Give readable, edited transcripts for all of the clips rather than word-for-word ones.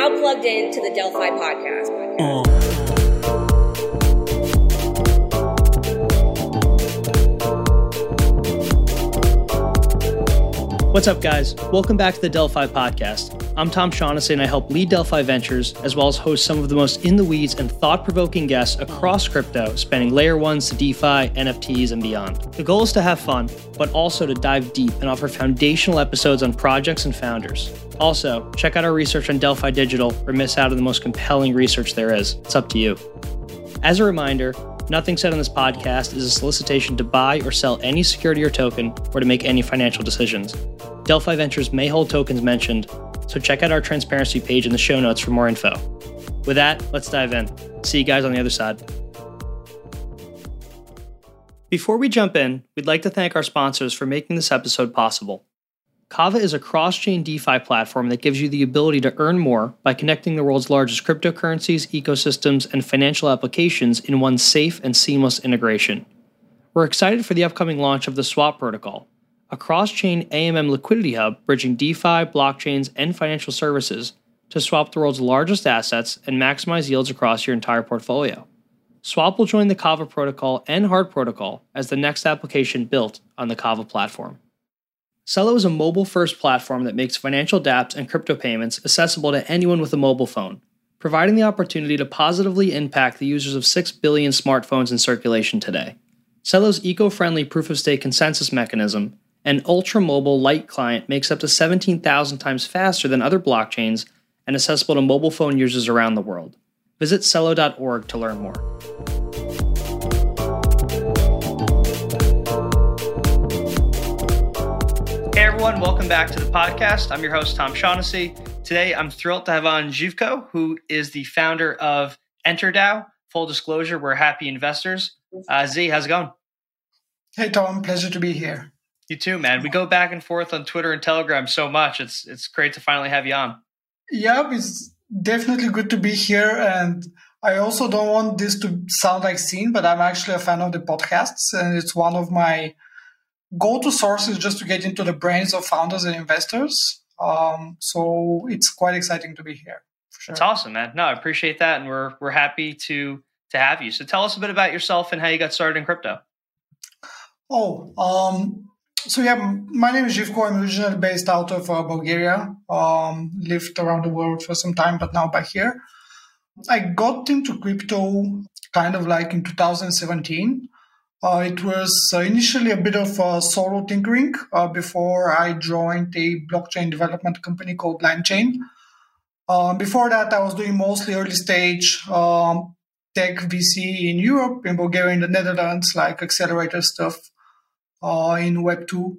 now plugged into the Delphi Podcast. What's up, guys? Welcome back to the Delphi Podcast. I'm Tom Shaughnessy, and I help lead Delphi Ventures, as well as host some of the most in-the-weeds and thought-provoking guests across crypto, spanning layer ones to DeFi, NFTs, and beyond. The goal is to have fun, but also to dive deep and offer foundational episodes on projects and founders. Also, check out our research on Delphi Digital or miss out on the most compelling research there is. It's up to you. As a reminder, nothing said on this podcast is a solicitation to buy or sell any security or token or to make any financial decisions. Delphi Ventures may hold tokens mentioned, so check out our transparency page in the show notes for more info. With that, let's dive in. See you guys on the other side. Before we jump in, we'd like to thank our sponsors for making this episode possible. Kava is a cross-chain DeFi platform that gives you the ability to earn more by connecting the world's largest cryptocurrencies, ecosystems, and financial applications in one safe and seamless integration. We're excited for the upcoming launch of the Swap Protocol, a cross-chain AMM liquidity hub bridging DeFi, blockchains, and financial services to swap the world's largest assets and maximize yields across your entire portfolio. Swap will join the Kava Protocol and Hard Protocol as the next application built on the Kava platform. Celo is a mobile-first platform that makes financial dApps and crypto payments accessible to anyone with a mobile phone, providing the opportunity to positively impact the users of 6 billion smartphones in circulation today. Celo's eco-friendly proof-of-stake consensus mechanism and ultra-mobile light client makes up to 17,000 times faster than other blockchains and accessible to mobile phone users around the world. Visit celo.org to learn more. Hey everyone, welcome back to the podcast. I'm your host, Tom Shaughnessy. Today, I'm thrilled to have on Zhivko, who is the founder of EnterDAO. Full disclosure, we're happy investors. Z, how's it going? Hey Tom, pleasure to be here. You too, man. We go back and forth on Twitter and Telegram so much. It's great to finally have you on. Yeah, it's definitely good to be here. And I also don't want this to sound like scene, but I'm actually a fan of the podcasts. And it's one of my go-to sources just to get into the brains of founders and investors. So it's quite exciting to be here. For sure. That's awesome, man. No, I appreciate that. And we're happy to have you. So tell us a bit about yourself and how you got started in crypto. My name is Zhivko. I'm originally based out of Bulgaria. Lived around the world for some time, but now back here. I got into crypto kind of like in 2017. It was initially a bit of solo tinkering before I joined a blockchain development company called LimeChain. Before that, I was doing mostly early stage tech VC in Europe, in Bulgaria, in the Netherlands, like accelerator stuff in Web2.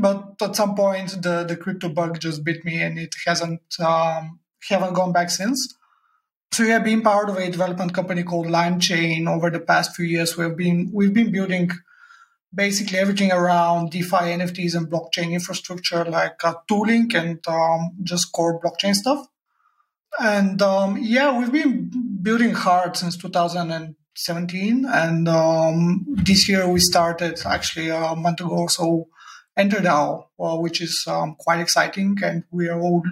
But at some point, the crypto bug just bit me, and it haven't gone back since. So we have been part of a development company called LimeChain over the past few years. We've been building basically everything around DeFi, NFTs, and blockchain infrastructure, like tooling and just core blockchain stuff. And we've been building hard since 2017. And this year we started actually a month ago or so EnterDAO, which is quite exciting, and we are all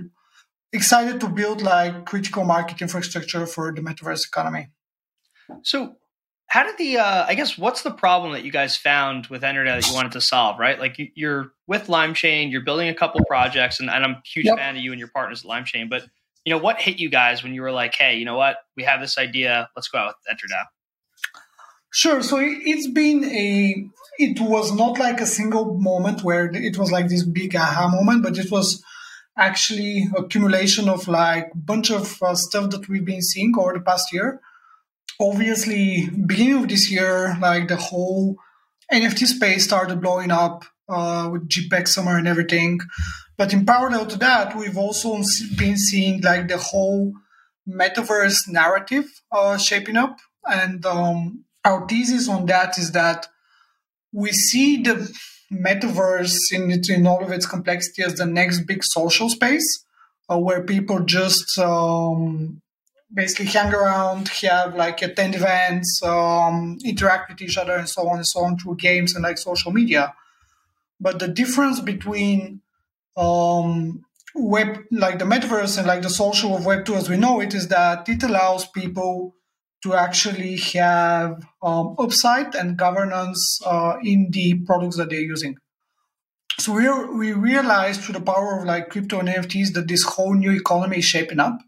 excited to build like critical market infrastructure for the metaverse economy. So how did what's the problem that you guys found with EnterDAO that you wanted to solve, right? Like you're with LimeChain, you're building a couple projects, and I'm a huge fan of you and your partners at LimeChain, but you know, what hit you guys when you were like, hey, you know what, we have this idea, let's go out with EnterDAO? Sure. So it was not like a single moment where it was like this big aha moment, but it was actually accumulation of like bunch of stuff that we've been seeing over the past year. Obviously, beginning of this year, like the whole NFT space started blowing up with JPEG Summer and everything. But in parallel to that, we've also been seeing like the whole metaverse narrative shaping up. And our thesis on that is that we see the metaverse in all of its complexity as the next big social space where people just basically hang around, have like attend events, interact with each other and so on through games and like social media. But the difference between like the metaverse and like the social of Web2 as we know it, is that it allows people to actually have upside and governance in the products that they're using. So we realized through the power of like crypto and NFTs that this whole new economy is shaping up.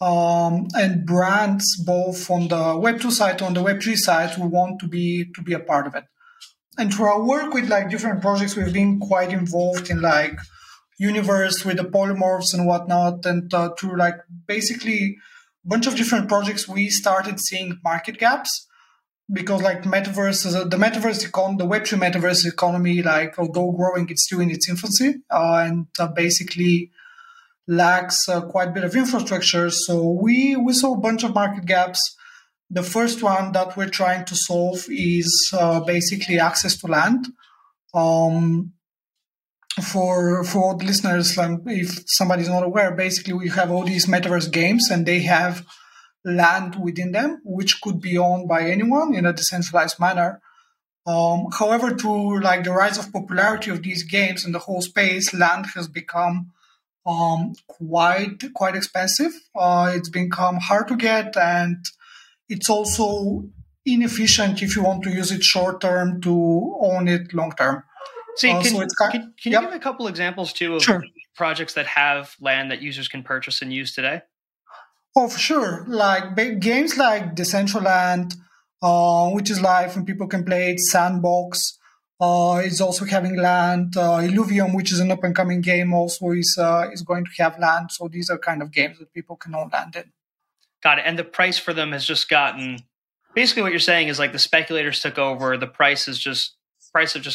And brands both on the Web2 side, on the Web3 side, who want to be a part of it. And through our work with like different projects, we've been quite involved in like Universe with the Polymorphs and whatnot. And through like basically a bunch of different projects, we started seeing market gaps because like the Web3 metaverse economy, like although growing, it's still in its infancy and basically lacks quite a bit of infrastructure. So we saw a bunch of market gaps. The first one that we're trying to solve is basically access to land. For all the listeners, like if somebody's not aware, basically we have all these metaverse games and they have land within them, which could be owned by anyone in a decentralized manner. However, through like the rise of popularity of these games and the whole space, land has become quite expensive. It's become hard to get, and it's also inefficient if you want to use it short term to own it long term. So can you give a couple examples too of projects that have land that users can purchase and use today? Oh, for sure. Like big games like Decentraland, which is live and people can play it. Sandbox is also having land. Illuvium, which is an up and coming game, also is going to have land. So these are kind of games that people can own land in. Got it. And the price for them has just gotten, basically what you're saying is like the speculators took over. The price has just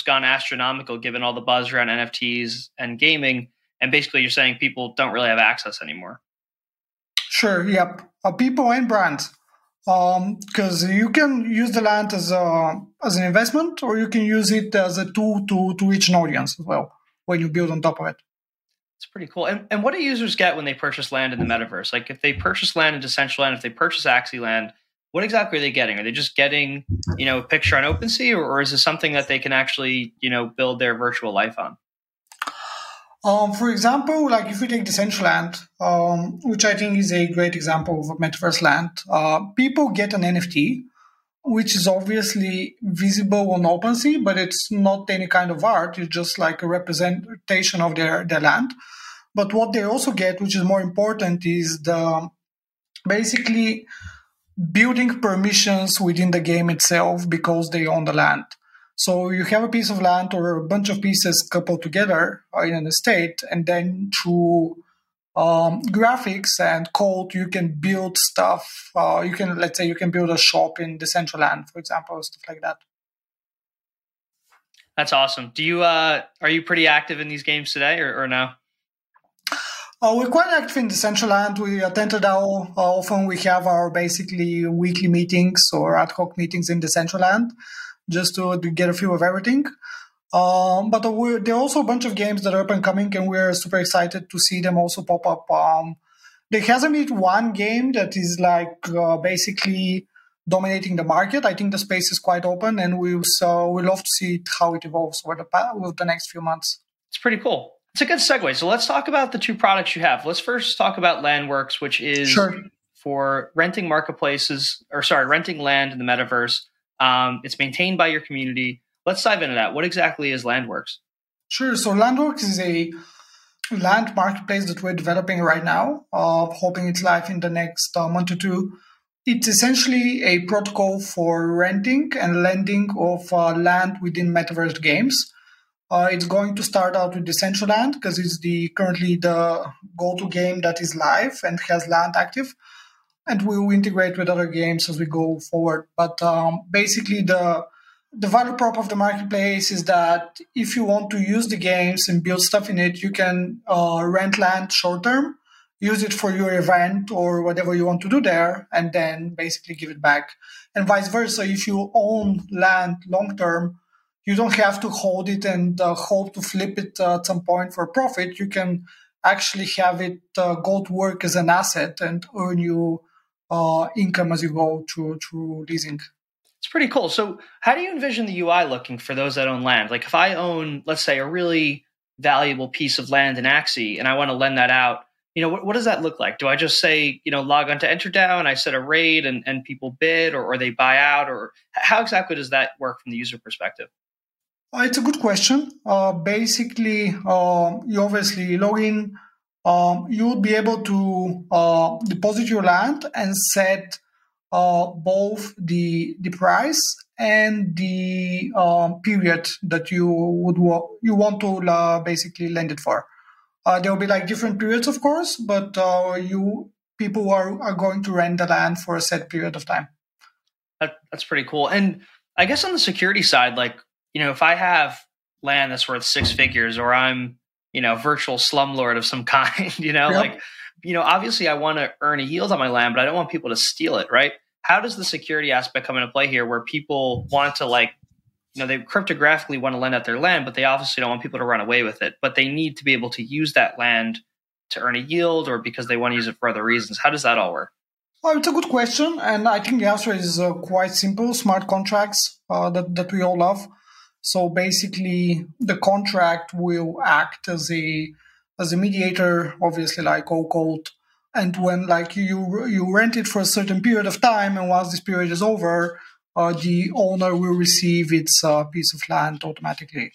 gone astronomical given all the buzz around NFTs and gaming. And basically you're saying people don't really have access anymore. Sure. Yep. People and brands, because you can use the land as an investment, or you can use it as a tool to reach an audience as well when you build on top of it. It's pretty cool. And what do users get when they purchase land in the metaverse? Like if they purchase land in Decentraland, if they purchase Axie land, what exactly are they getting? Are they just getting, you know, a picture on OpenSea, or is it something that they can actually, you know, build their virtual life on? For example, like if we take Decentraland, which I think is a great example of a metaverse land, people get an NFT, which is obviously visible on OpenSea, but it's not any kind of art. It's just like a representation of their land. But what they also get, which is more important, is the basically building permissions within the game itself because they own the land. So you have a piece of land or a bunch of pieces coupled together in an estate, and then through graphics and code, you can build stuff. Let's say you can build a shop in Decentraland, for example, stuff like that. That's awesome. Do you are you pretty active in these games today, or no? We're quite active in Decentraland. We at EnterDAO often we have our basically weekly meetings or ad hoc meetings in Decentraland, just to get a feel of everything. But there are also a bunch of games that are up and coming, and we're super excited to see them also pop up. There hasn't been one game that is like basically dominating the market. I think the space is quite open, and we'll love to see how it evolves over the next few months. It's pretty cool. It's a good segue. So let's talk about the two products you have. Let's first talk about Landworks, which is for renting marketplaces, or sorry, renting land in the metaverse. It's maintained by your community. Let's dive into that. What exactly is Landworks? Sure. So Landworks is a land marketplace that we're developing right now, hoping it's live in the next month or two. It's essentially a protocol for renting and lending of land within metaverse games. It's going to start out with Decentraland because it's currently the go-to game that is live and has land active. And we will integrate with other games as we go forward. But basically the value prop of the marketplace is that if you want to use the games and build stuff in it, you can rent land short-term, use it for your event or whatever you want to do there, and then basically give it back. And vice versa, if you own land long-term, you don't have to hold it and hope to flip it at some point for profit. You can actually have it go to work as an asset and earn you income as you go through leasing. It's pretty cool. So how do you envision the UI looking for those that own land? Like if I own, let's say, a really valuable piece of land in Axie and I want to lend that out, you know, what does that look like? Do I just say, you know, log onto EnterDAO and I set a rate and people bid or they buy out? Or how exactly does that work from the user perspective? It's a good question. Basically, you obviously log in. You would be able to deposit your land and set both the price and the period that you want to basically lend it for. There will be like different periods, of course, but people are going to rent the land for a set period of time. That's pretty cool. And I guess on the security side, like, you know, if I have land that's worth six figures or I'm, you know, virtual slumlord of some kind, you know, yep. Like, you know, obviously I want to earn a yield on my land, but I don't want people to steal it, right? How does the security aspect come into play here where people want to, like, you know, they cryptographically want to lend out their land, but they obviously don't want people to run away with it, but they need to be able to use that land to earn a yield or because they want to use it for other reasons. How does that all work? Well, it's a good question. And I think the answer is quite simple. Smart contracts that we all love. So basically, the contract will act as a mediator, obviously, like all code. And when like you rent it for a certain period of time, and once this period is over, the owner will receive its piece of land automatically.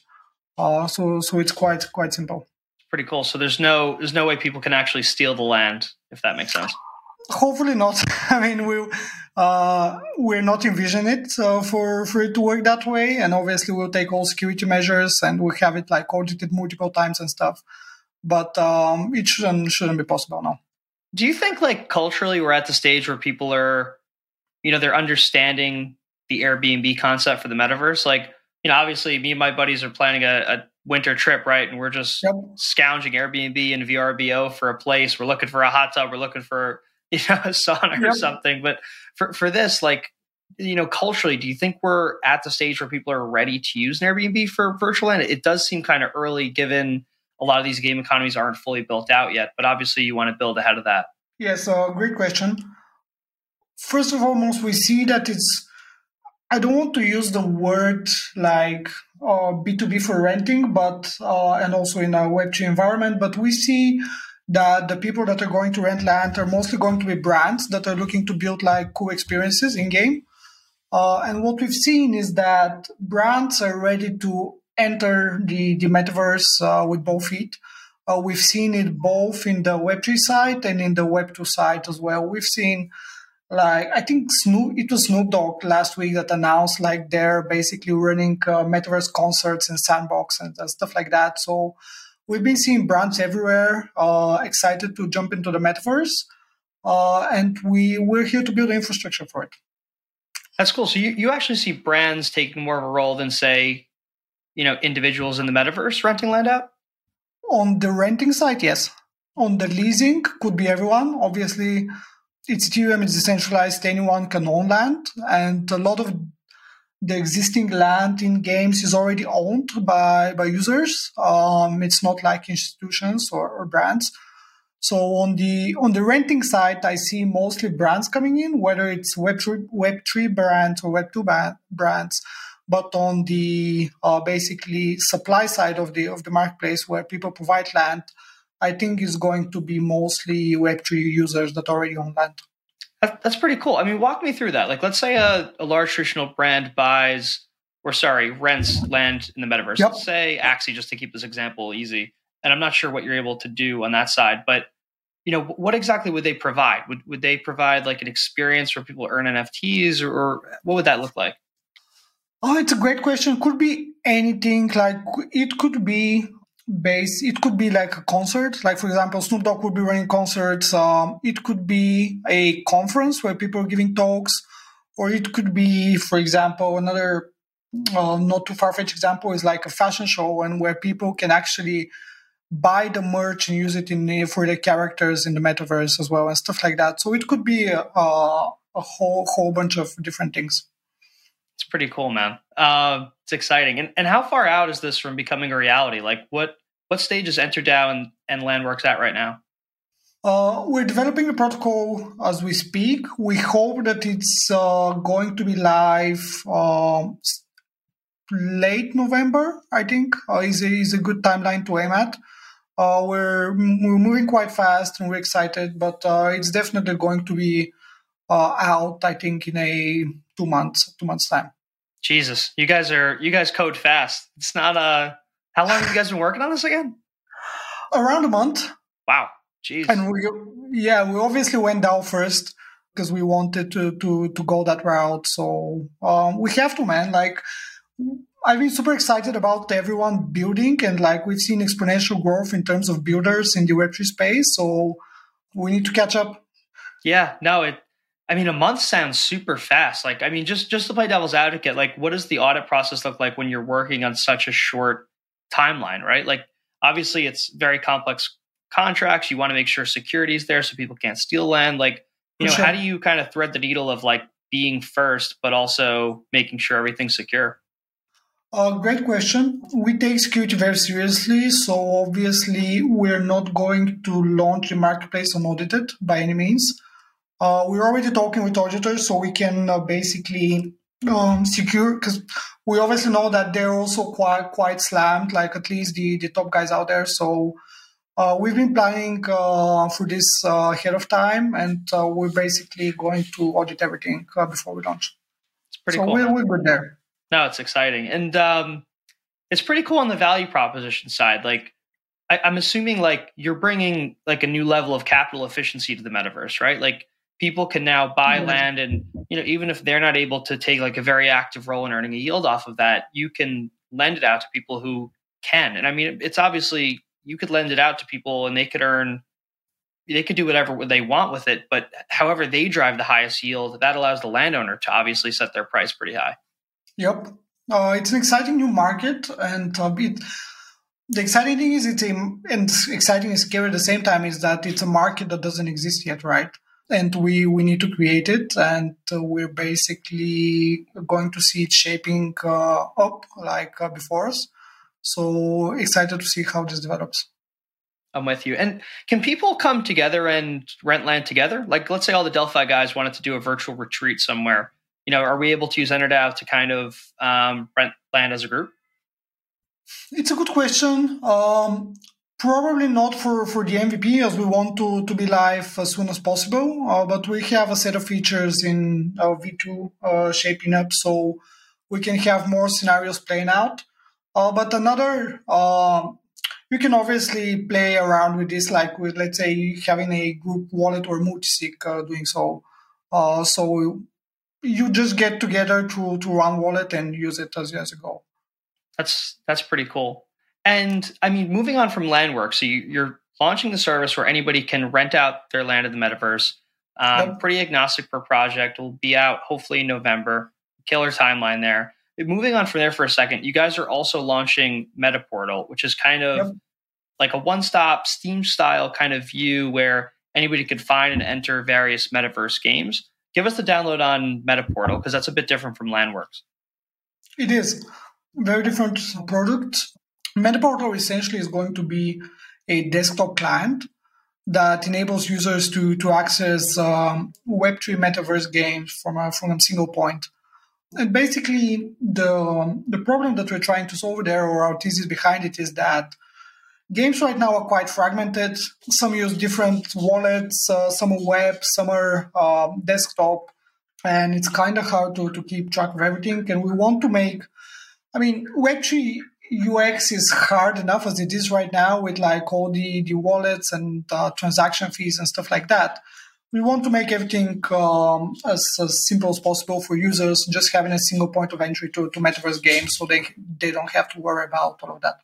So it's quite simple. Pretty cool. So there's no way people can actually steal the land, if that makes sense. Hopefully not. I mean, we're not envisioning it for it to work that way. And obviously, we'll take all security measures and we'll have it like audited multiple times and stuff. But it shouldn't be possible now. Do you think like culturally we're at the stage where people are, you know, they're understanding the Airbnb concept for the metaverse? Like, you know, obviously me and my buddies are planning a winter trip, right? And we're just yep. Scounging Airbnb and VRBO for a place. We're looking for a hot tub. We're looking for, you know, a sauna yep. or something. But for this, like, you know, culturally, do you think we're at the stage where people are ready to use an Airbnb for virtual land? It does seem kind of early given a lot of these game economies aren't fully built out yet, but obviously you want to build ahead of that. Yes, great question. First of all, we see that it's, I don't want to use the word like B2B for renting, but and also in a Web3 environment, but we see that the people that are going to rent land are mostly going to be brands that are looking to build like cool experiences in-game. And what we've seen is that brands are ready to enter the metaverse with both feet. We've seen it both in the Web3 side and in the Web2 side as well. We've seen, like, I think Snoop Dogg last week that announced like they're basically running metaverse concerts in Sandbox and stuff like that. So we've been seeing brands everywhere excited to jump into the metaverse, and we're here to build infrastructure for it. That's cool. So you actually see brands taking more of a role than, say, you know, individuals in the metaverse renting land out? On the renting side, yes. On the leasing, could be everyone. Obviously, it's Ethereum, it's decentralized, anyone can own land, and a lot of the existing land in games is already owned by users. It's not like institutions or brands. So on the renting side, I see mostly brands coming in, whether it's Web3 brands or Web2 brands. But on the basically supply side of the marketplace where people provide land, I think is going to be mostly Web3 users that already own land. That's pretty cool. I mean, walk me through that. Like, let's say a large traditional brand rents land in the metaverse. Yep. Let's say Axie, just to keep this example easy. And I'm not sure what you're able to do on that side, but, you know, what exactly would they provide? Would they provide like an experience where people earn NFTs or what would that look like? Oh, it's a great question. Could be anything. Like it could be it could be like a concert, like for example, Snoop Dogg would be running concerts. It could be a conference where people are giving talks, or it could be, for example, another not too far-fetched example is like a fashion show, and where people can actually buy the merch and use it for their characters in the metaverse as well and stuff like that. So it could be a whole bunch of different things. It's pretty cool, man. It's exciting. And how far out is this from becoming a reality? Like what stage is EnterDAO and Landworks at right now? We're developing the protocol as we speak. We hope that it's going to be live late November, I think, is a good timeline to aim at. We're moving quite fast and we're excited, but it's definitely going to be out, I think, in a two months time. Jesus, you guys code fast. It's not how long have you guys been working on this again? Around a month. Wow, jeez. And we obviously went DAO first because we wanted to go that route. So we have to, man. Like, I've been super excited about everyone building, and like we've seen exponential growth in terms of builders in the Web3 space. So we need to catch up. Yeah. No. A month sounds super fast. Like, I mean, just to play devil's advocate, like, what does the audit process look like when you're working on such a short timeline, right? Like, obviously, it's very complex contracts. You want to make sure security is there so people can't steal land. Like, you know, how do you kind of thread the needle of like being first, but also making sure everything's secure? Great question. We take security very seriously. So obviously, we're not going to launch the marketplace unaudited by any means. We're already talking with auditors, so we can basically secure, because we obviously know that they're also quite slammed, like at least the top guys out there. So we've been planning for this ahead of time, and we're basically going to audit everything before we launch. It's pretty cool. So we're good there. No, it's exciting. And it's pretty cool on the value proposition side. Like, I'm assuming like you're bringing like a new level of capital efficiency to the metaverse, right? Like, people can now buy land, and you know, even if they're not able to take like a very active role in earning a yield off of that, you can lend it out to people who can. And I mean, it's obviously you could lend it out to people, and they could do whatever they want with it. But however they drive the highest yield, that allows the landowner to obviously set their price pretty high. Yep, it's an exciting new market, and the exciting thing is exciting and scary at the same time is that it's a market that doesn't exist yet, right? And we need to create it, and we're basically going to see it shaping up like before us. So excited to see how this develops. I'm with you. And can people come together and rent land together? Like, let's say all the Delphi guys wanted to do a virtual retreat somewhere. You know, are we able to use EnterDAO to kind of rent land as a group? It's a good question. Probably not for the MVP, as we want to be live as soon as possible, but we have a set of features in our V2 shaping up, so we can have more scenarios playing out. But another, you can obviously play around with this, like with, let's say, having a group wallet or multisig doing so. So you just get together to run wallet and use it as a goal. That's pretty cool. And I mean, moving on from Landworks, so you're launching the service where anybody can rent out their land in the metaverse. Pretty agnostic per project. Will be out hopefully in November. Killer timeline there. Moving on from there for a second, you guys are also launching MetaPortal, which is kind of like a one-stop Steam style kind of view where anybody could find and enter various metaverse games. Give us the download on MetaPortal, because that's a bit different from Landworks. It is very different product. MetaPortal essentially is going to be a desktop client that enables users to access Web3 metaverse games from a single point. And basically, the problem that we're trying to solve there, or our thesis behind it, is that games right now are quite fragmented. Some use different wallets, some are web, some are desktop, and it's kind of hard to keep track of everything. And we want to make, Web3 UX is hard enough as it is right now with like all the wallets and transaction fees and stuff like that. We want to make everything as simple as possible for users, just having a single point of entry to metaverse games so they don't have to worry about all of that.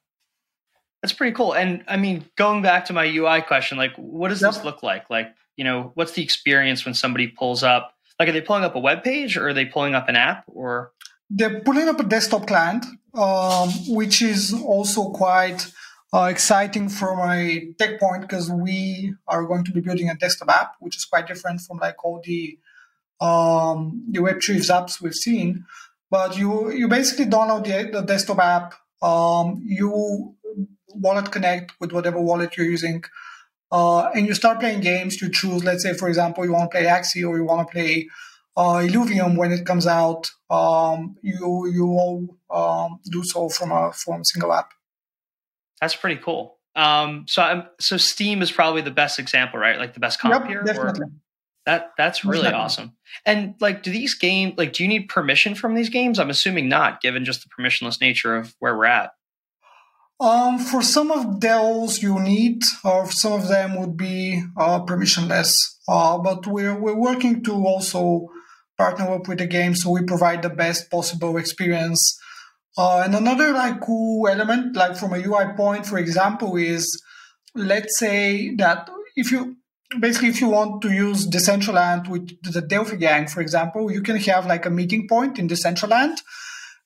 That's pretty cool. And I mean, going back to my UI question, like, what does this look like? Like, you know, what's the experience when somebody pulls up? Like, are they pulling up a web page, or are they pulling up an app, or? They're pulling up a desktop client, which is also quite exciting from a tech point, because we are going to be building a desktop app, which is quite different from like all the Web3 apps we've seen. But you basically download the desktop app, you wallet connect with whatever wallet you're using, and you start playing games. You choose, let's say, for example, you want to play Axie or you want to play Illuvium when it comes out, you all do so from a single app. That's pretty cool. So Steam is probably the best example, right? Like the best comp here. Definitely. That's really awesome. And like, do you need permission from these games? I'm assuming not, given just the permissionless nature of where we're at. For some of those you need, or some of them would be permissionless. But we're working to also partner up with the game so we provide the best possible experience. And another cool element, from a UI point, for example, is let's say that if you want to use Decentraland with the Delphi gang, for example, you can have a meeting point in Decentraland,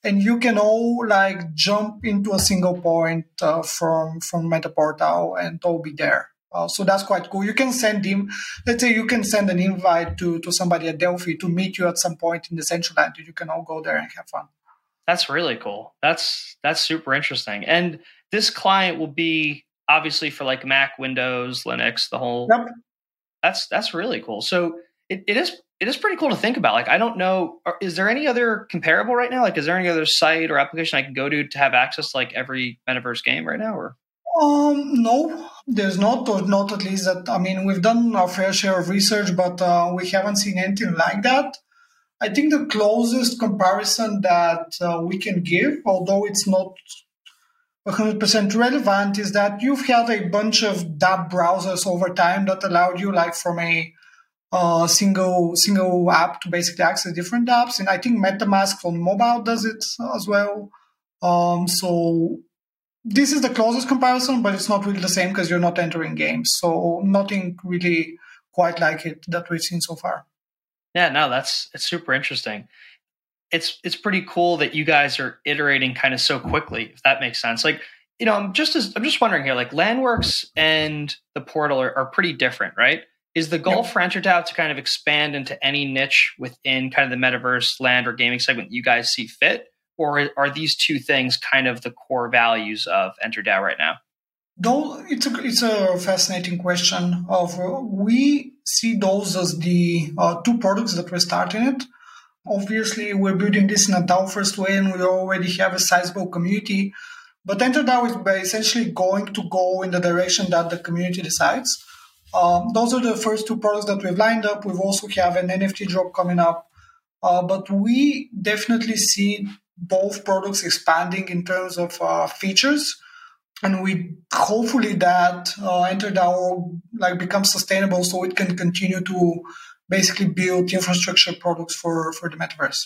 and you can all jump into a single point from MetaPortal and all be there. So that's quite cool. You can send him, let's say you can send an invite to somebody at Delphi to meet you at some point in Decentraland, and you can all go there and have fun. That's really cool. That's super interesting. And this client will be obviously for Mac, Windows, Linux, the whole. Yep. That's really cool. So it is pretty cool to think about. I don't know, is there any other comparable right now? Is there any other site or application I can go to have access to every metaverse game right now? Or no, there's not, or not at least that. I mean, we've done our fair share of research, but we haven't seen anything like that. I think the closest comparison that we can give, although it's not 100% relevant, is that you've had a bunch of dApp browsers over time that allowed you, from a single app to basically access different dApps. And I think MetaMask on mobile does it as well. So this is the closest comparison, but it's not really the same because you're not entering games. So nothing really quite like it that we've seen so far. Yeah, no, it's super interesting. It's pretty cool that you guys are iterating kind of so quickly, if that makes sense. I'm just wondering here, Landworks and the portal are pretty different, right? Is the goal for EnterDAO to kind of expand into any niche within kind of the metaverse, land, or gaming segment you guys see fit? Or are these two things kind of the core values of EnterDAO right now? Though it's a fascinating question. We see those as the two products that we're starting it. Obviously, we're building this in a DAO-first way, and we already have a sizable community. But EnterDAO is essentially going to go in the direction that the community decides. Those are the first two products that we've lined up. We've also have an NFT drop coming up. But we definitely see both products expanding in terms of features. And we hopefully that EnterDAO becomes sustainable so it can continue to basically build infrastructure products for the metaverse.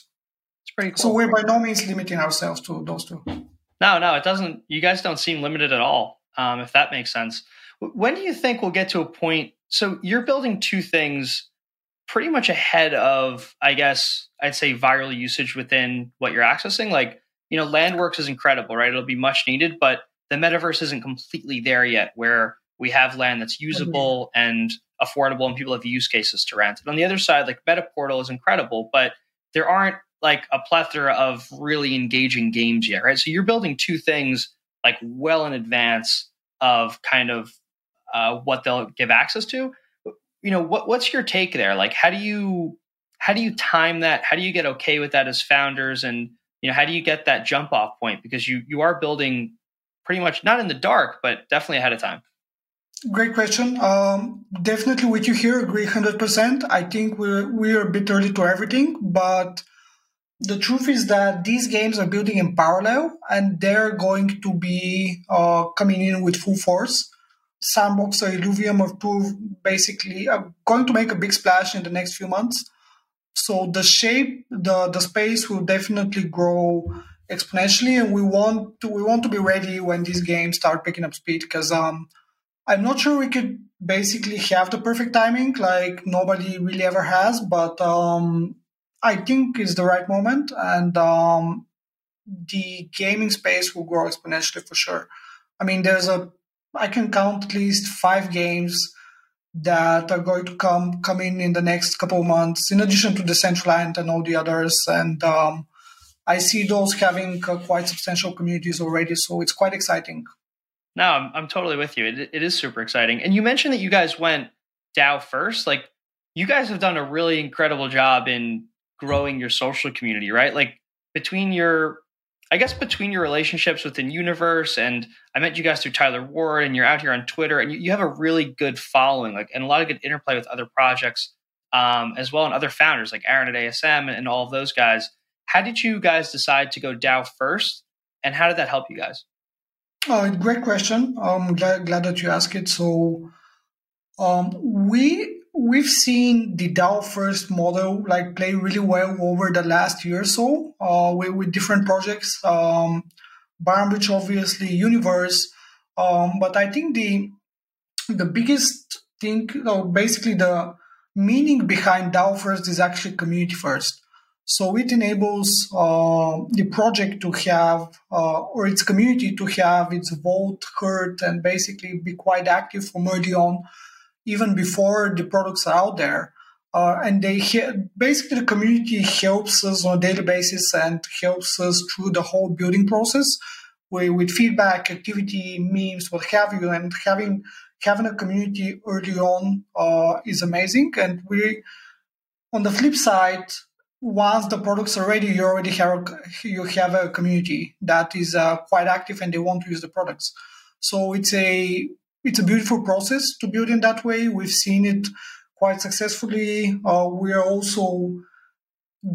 It's pretty cool. So we're by no means limiting ourselves to those two. No, it doesn't. You guys don't seem limited at all, if that makes sense. When do you think we'll get to a point? So you're building two things pretty much ahead of, I guess, I'd say viral usage within what you're accessing. Landworks is incredible, right? It'll be much needed, but the metaverse isn't completely there yet where we have land that's usable and affordable and people have use cases to rent. And on the other side, MetaPortal is incredible, but there aren't a plethora of really engaging games yet, right? So you're building two things well in advance of kind of what they'll give access to. What's your take there? How do you time that? How do you get okay with that as founders? And how do you get that jump off point? Because you are building pretty much not in the dark, but definitely ahead of time. Great question. Definitely with you here, agree 100%. I think we're a bit early to everything, but the truth is that these games are building in parallel and they're going to be coming in with full force. Sandbox or Illuvium or Proof basically are going to make a big splash in the next few months. So the shape, the space will definitely grow exponentially, and we want to be ready when these games start picking up speed, because I'm not sure we could basically have the perfect timing nobody really ever has, but I think it's the right moment, and the gaming space will grow exponentially for sure. I mean, I can count at least 5 games that are going to come in the next couple of months, in addition to Decentraland and all the others, and I see those having quite substantial communities already, so it's quite exciting. No, I'm totally with you. It is super exciting. And you mentioned that you guys went DAO first. You guys have done a really incredible job in growing your social community, right? Like between your relationships within Universe, and I met you guys through Tyler Ward, and you're out here on Twitter, and you have a really good following, like, and a lot of good interplay with other projects as well, and other founders like Aaron at ASM and all of those guys. How did you guys decide to go DAO first, and how did that help you guys? Great question. I'm glad that you asked it. So we've seen the DAO first model like play really well over the last year or so with different projects, Barnbridge, obviously, Universe. But I think the biggest thing, basically the meaning behind DAO first is actually community first. So it enables the project to have, or its community to have its vote heard and basically be quite active from early on, even before the products are out there. And basically the community helps us on a daily basis and helps us through the whole building process with feedback, activity, memes, what have you. And having a community early on is amazing. And on the flip side, once the products are ready, you have a community that is quite active and they want to use the products. So it's a beautiful process to build in that way. We've seen it quite successfully. We are also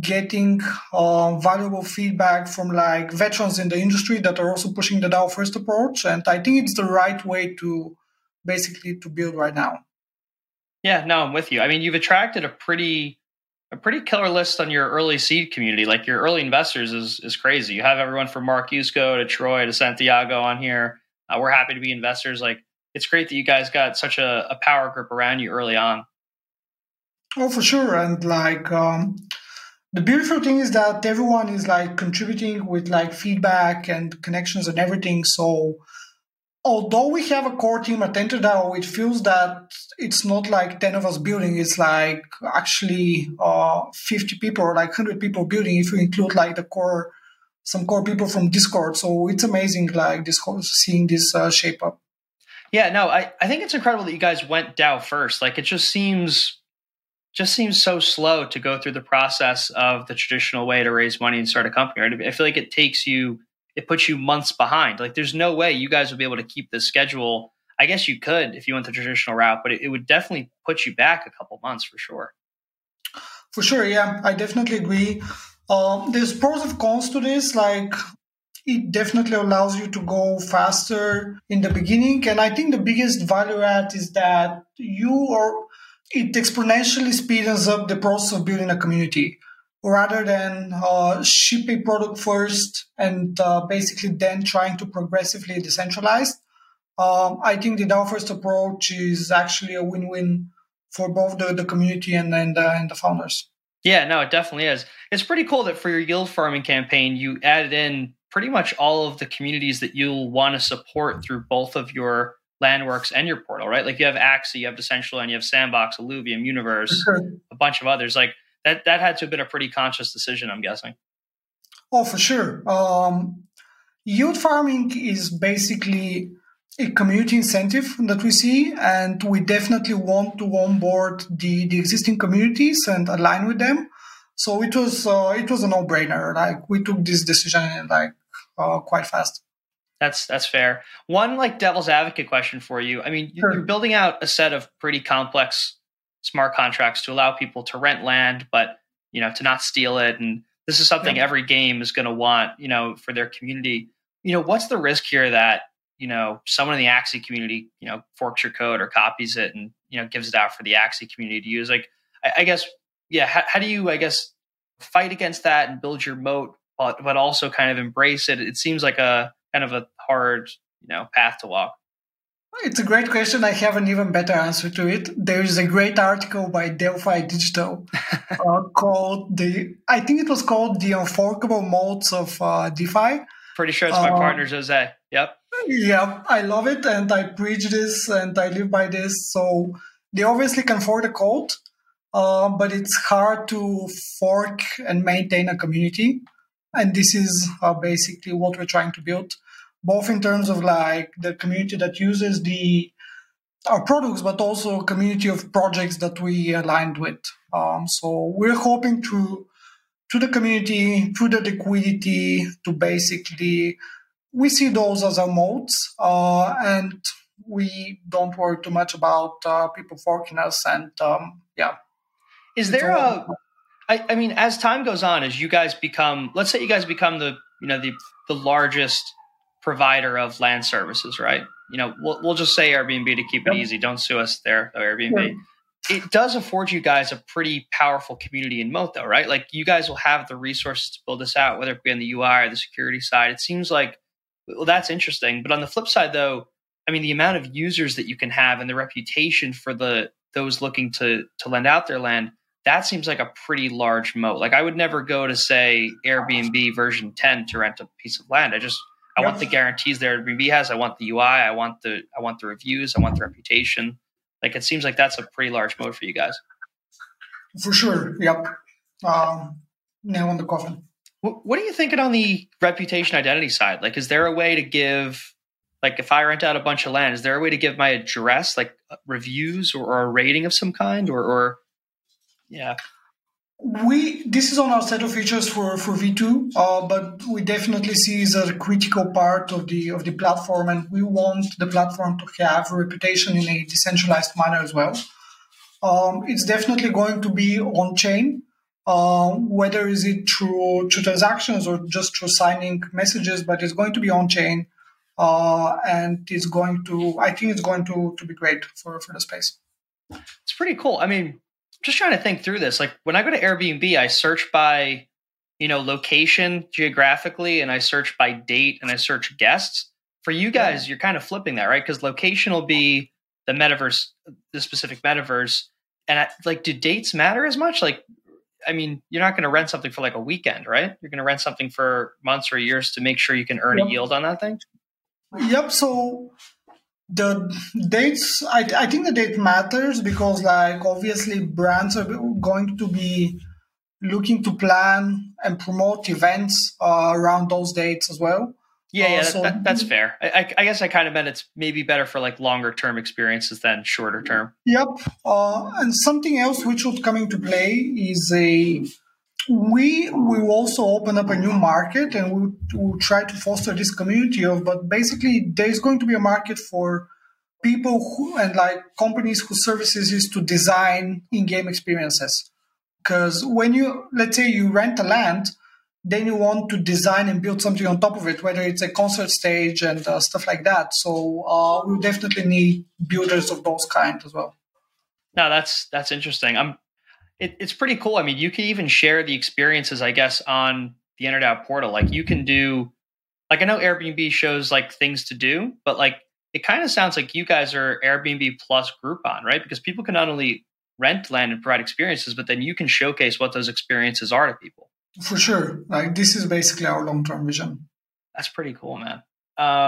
getting valuable feedback from like veterans in the industry that are also pushing the DAO first approach. And I think it's the right way to basically to build right now. Yeah, no, I'm with you. I mean, you've attracted a pretty killer list on your early seed community. Like your early investors is crazy. You have everyone from Mark Yusko to Troy to Santiago on here. We're happy to be investors. Like it's great that you guys got such a power grip around you early on. Oh, for sure. And like the beautiful thing is that everyone is like contributing with like feedback and connections and everything. So although we have a core team at EnterDAO, it feels that it's not like 10 of us building. It's like actually 50 people or like 100 people building if you include like some core people from Discord. So it's amazing like this whole, seeing this shape up. Yeah, no, I think it's incredible that you guys went DAO first. Like it just seems so slow to go through the process of the traditional way to raise money and start a company. Right? I feel like it puts you months behind. Like there's no way you guys would be able to keep this schedule. I guess you could if you went the traditional route, but it would definitely put you back a couple months for sure. For sure, yeah, I definitely agree. There's pros and cons to this. Like it definitely allows you to go faster in the beginning. And I think the biggest value add is that it exponentially speeds up the process of building a community. Rather than ship a product first and basically then trying to progressively decentralize. I think the DAO first approach is actually a win-win for both the community and the founders. Yeah, no, it definitely is. It's pretty cool that for your yield farming campaign, you added in pretty much all of the communities that you'll want to support through both of your Landworks and your portal, right? Like you have Axie, you have Decentraland, you have Sandbox, Illuvium, Universe, a bunch of others. Like That had to have been a pretty conscious decision, I'm guessing. Oh, for sure. Yield farming is basically a community incentive that we see, and we definitely want to onboard the existing communities and align with them. So it was a no-brainer. Like we took this decision like quite fast. That's fair. One like devil's advocate question for you. I mean, You're building out a set of pretty complex smart contracts to allow people to rent land, but, to not steal it. And this is something every game is going to want, for their community. What's the risk here that, someone in the Axie community, forks your code or copies it and, gives it out for the Axie community to use? Like, I guess, yeah. How do you, I guess, fight against that and build your moat, but also kind of embrace it? It seems like a kind of a hard, path to walk. It's a great question. I have an even better answer to it. There is a great article by Delphi Digital called I think it was called The Unforkable Modes of DeFi. Pretty sure it's my partner, Jose. Yep. Yeah, I love it. And I preach this and I live by this. So they obviously can fork the code, but it's hard to fork and maintain a community. And this is basically what we're trying to build. Both in terms of like the community that uses our products, but also community of projects that we aligned with. So we're hoping to to the community, to the liquidity, to basically, we see those as our modes, and we don't worry too much about people forking us. And yeah. Is there a, I mean, as time goes on, as you guys become, let's say you guys become the, you know, the largest provider of land services, right? You know, we'll just say Airbnb to keep it easy. Don't sue us there, though, Airbnb. Yeah. It does afford you guys a pretty powerful community in Moat, though, right? Like, you guys will have the resources to build this out, whether it be on the UI or the security side. It seems like, well, that's interesting. But on the flip side, though, I mean, the amount of users that you can have and the reputation for the those looking to lend out their land, that seems like a pretty large moat. Like, I would never go to, say, Airbnb version 10 to rent a piece of land. I want the guarantees that Airbnb has. I want the UI. I want the reviews. I want the reputation. Like, it seems like that's a pretty large moat for you guys. For sure. Yep. Nail on the coffin. What are you thinking on the reputation identity side? Like, is there a way to give, like, if I rent out a bunch of land, is there a way to give my address, like, reviews or a rating of some kind? Or yeah. This is on our set of features for V2, but we definitely see is a critical part of the platform, and we want the platform to have a reputation in a decentralized manner as well. It's definitely going to be on chain, whether is it through transactions or just through signing messages, but it's going to be on chain, and it's going to, I think it's going to be great for the space. It's pretty cool. I mean, just trying to think through this. Like, when I go to Airbnb, I search by, you know, location geographically, and I search by date, and I search guests. For you guys, you're kind of flipping that, right? Because location will be the metaverse, the specific metaverse. And like, do dates matter as much? Like, I mean, you're not going to rent something for like a weekend, right? You're going to rent something for months or years to make sure you can earn a yield on that thing. Yep. So the dates, I think the date matters because, like, obviously brands are going to be looking to plan and promote events around those dates as well. Yeah, so that's fair. I guess I kind of meant it's maybe better for, like, longer term experiences than shorter term. Yep. And something else which would come into play is we will also open up a new market, and we'll try to foster this community but basically there's going to be a market for people who, and like companies whose services is to design in-game experiences. Because when you, let's say you rent a land, then you want to design and build something on top of it, whether it's a concert stage and stuff like that. So we'll definitely need builders of those kind as well. No, that's interesting. It's pretty cool. I mean, you can even share the experiences, I guess, on the EnterDAO portal. Like, you can do, like, I know Airbnb shows like things to do, but like, it kind of sounds like you guys are Airbnb plus Groupon, right? Because people can not only rent land and provide experiences, but then you can showcase what those experiences are to people. For sure. Like, this is basically our long-term vision. That's pretty cool, man.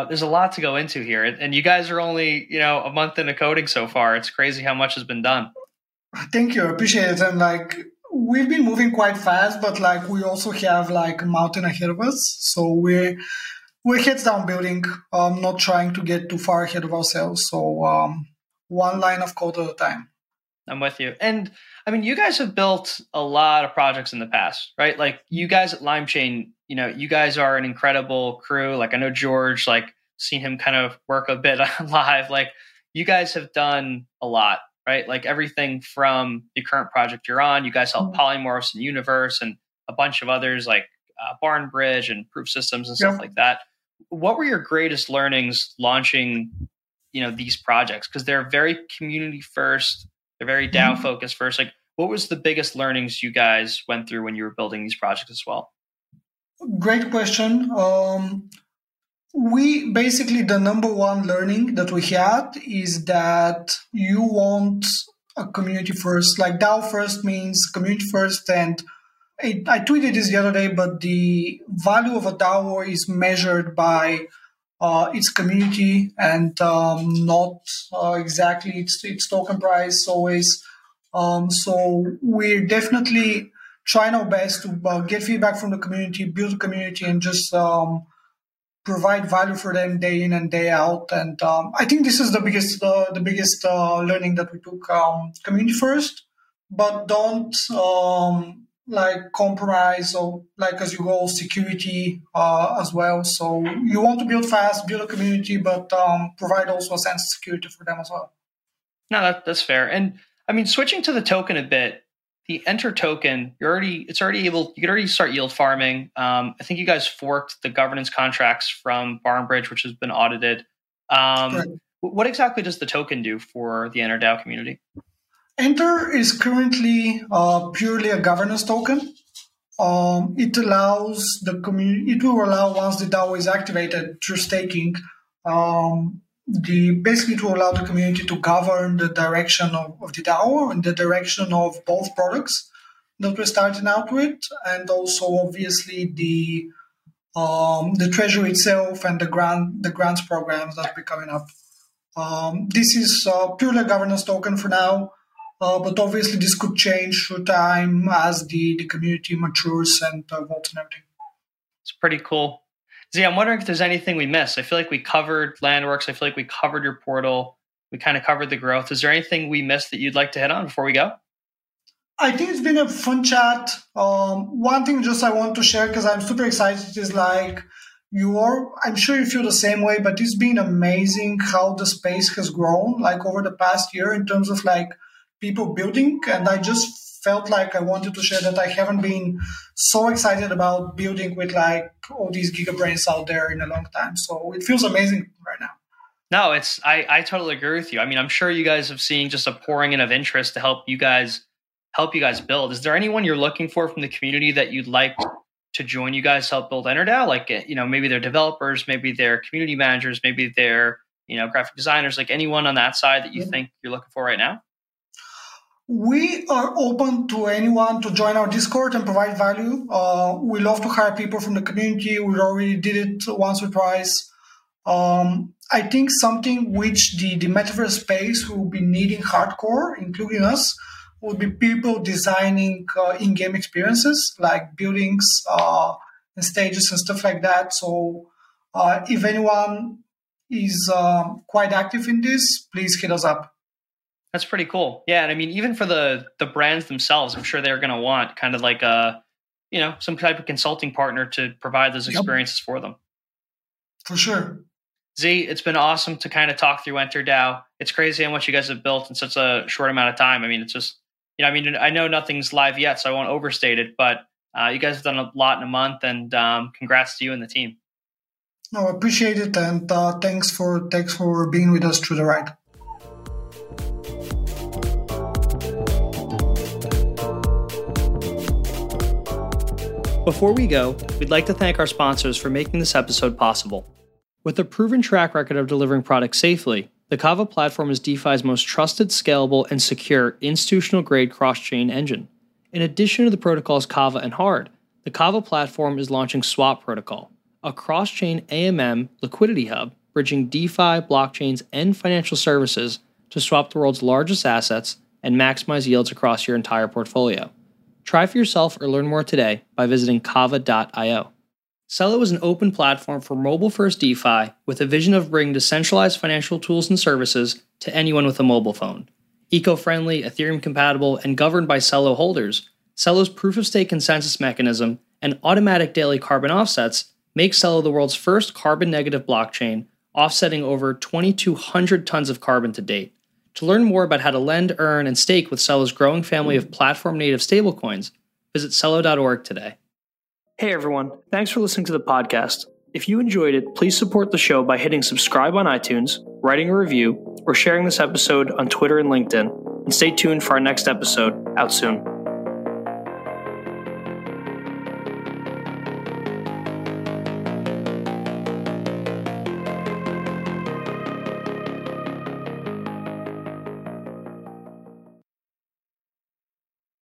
There's a lot to go into here. And you guys are only, you know, a month into coding so far. It's crazy how much has been done. Thank you. I appreciate it. And like, we've been moving quite fast, but like, we also have like a mountain ahead of us. So we're heads down building, not trying to get too far ahead of ourselves. So one line of code at a time. I'm with you. And I mean, you guys have built a lot of projects in the past, right? Like, you guys at LimeChain, you know, you guys are an incredible crew. Like, I know George, like, seen him kind of work a bit live. Like, you guys have done a lot, right? Like, everything from the current project you're on, you guys help Polymorphs and Universe and a bunch of others, like Barnbridge and Proof Systems and stuff like that. What were your greatest learnings launching, you know, these projects? Because they're very community first, they're very DAO focused first. Like, what was the biggest learnings you guys went through when you were building these projects as well? Great question. We basically, the number one learning that we had is that you want a community first. Like, DAO first means community first. And I tweeted this the other day, but the value of a DAO is measured by its community and not exactly its token price always. So we're definitely trying our best to get feedback from the community, build a community, and just provide value for them day in and day out. And I think this is the biggest learning that we took. Community first, but don't like compromise or like as you go security as well. So you want to build fast, build a community, but provide also a sense of security for them as well. No, that's fair. And I mean, switching to the token a bit, the Enter token, you could already start yield farming. I think you guys forked the governance contracts from Barnbridge, which has been audited. Right. What exactly does the token do for the EnterDAO community? Enter is currently purely a governance token. It allows the community, it will allow, once the DAO is activated through staking, basically it will allow the community to govern the direction of the DAO and the direction of both products that we're starting out with, and also obviously the treasury itself and the grants programs that will be coming up. This is purely a governance token for now. But obviously, this could change through time as the community matures and evolves and everything. It's pretty cool. Zia, I'm wondering if there's anything we missed. I feel like we covered Landworks. I feel like we covered your portal. We kind of covered the growth. Is there anything we missed that you'd like to hit on before we go? I think it's been a fun chat. One thing just I want to share, because I'm super excited, is like I'm sure you feel the same way, but it's been amazing how the space has grown like over the past year in terms of like people building. And I just felt like I wanted to share that I haven't been so excited about building with like all these gigabrains out there in a long time. So it feels amazing right now. No, I totally agree with you. I mean, I'm sure you guys have seen just a pouring in of interest to help you guys build. Is there anyone you're looking for from the community that you'd like to join you guys to help build EnterDAO? Like, you know, maybe they're developers, maybe they're community managers, maybe they're, you know, graphic designers, like anyone on that side that you think you're looking for right now? We are open to anyone to join our Discord and provide value. We love to hire people from the community. We already did it once or twice. I think something which the metaverse space will be needing hardcore, including us, would be people designing in-game experiences like buildings and stages and stuff like that. So if anyone is quite active in this, please hit us up. That's pretty cool. Yeah. And I mean, even for the brands themselves, I'm sure they're going to want kind of like a, you know, some type of consulting partner to provide those experiences for them. For sure. Z, it's been awesome to kind of talk through EnterDAO. It's crazy how much you guys have built in such a short amount of time. I mean, it's just, you know, I mean, I know nothing's live yet, so I won't overstate it, but you guys have done a lot in a month, and congrats to you and the team. No, I appreciate it. And thanks for being with us through the ride. Before we go, we'd like to thank our sponsors for making this episode possible. With a proven track record of delivering products safely, the Kava platform is DeFi's most trusted, scalable, and secure institutional-grade cross-chain engine. In addition to the protocols Kava and Hard, the Kava platform is launching Swap Protocol, a cross-chain AMM liquidity hub bridging DeFi, blockchains, and financial services to swap the world's largest assets and maximize yields across your entire portfolio. Try for yourself or learn more today by visiting kava.io. Celo is an open platform for mobile-first DeFi with a vision of bringing decentralized financial tools and services to anyone with a mobile phone. Eco-friendly, Ethereum-compatible, and governed by Celo holders, Celo's proof-of-stake consensus mechanism and automatic daily carbon offsets make Celo the world's first carbon-negative blockchain, offsetting over 2,200 tons of carbon to date. To learn more about how to lend, earn, and stake with Celo's growing family of platform-native stablecoins, visit Celo.org today. Hey, everyone. Thanks for listening to the podcast. If you enjoyed it, please support the show by hitting subscribe on iTunes, writing a review, or sharing this episode on Twitter and LinkedIn. And stay tuned for our next episode, out soon.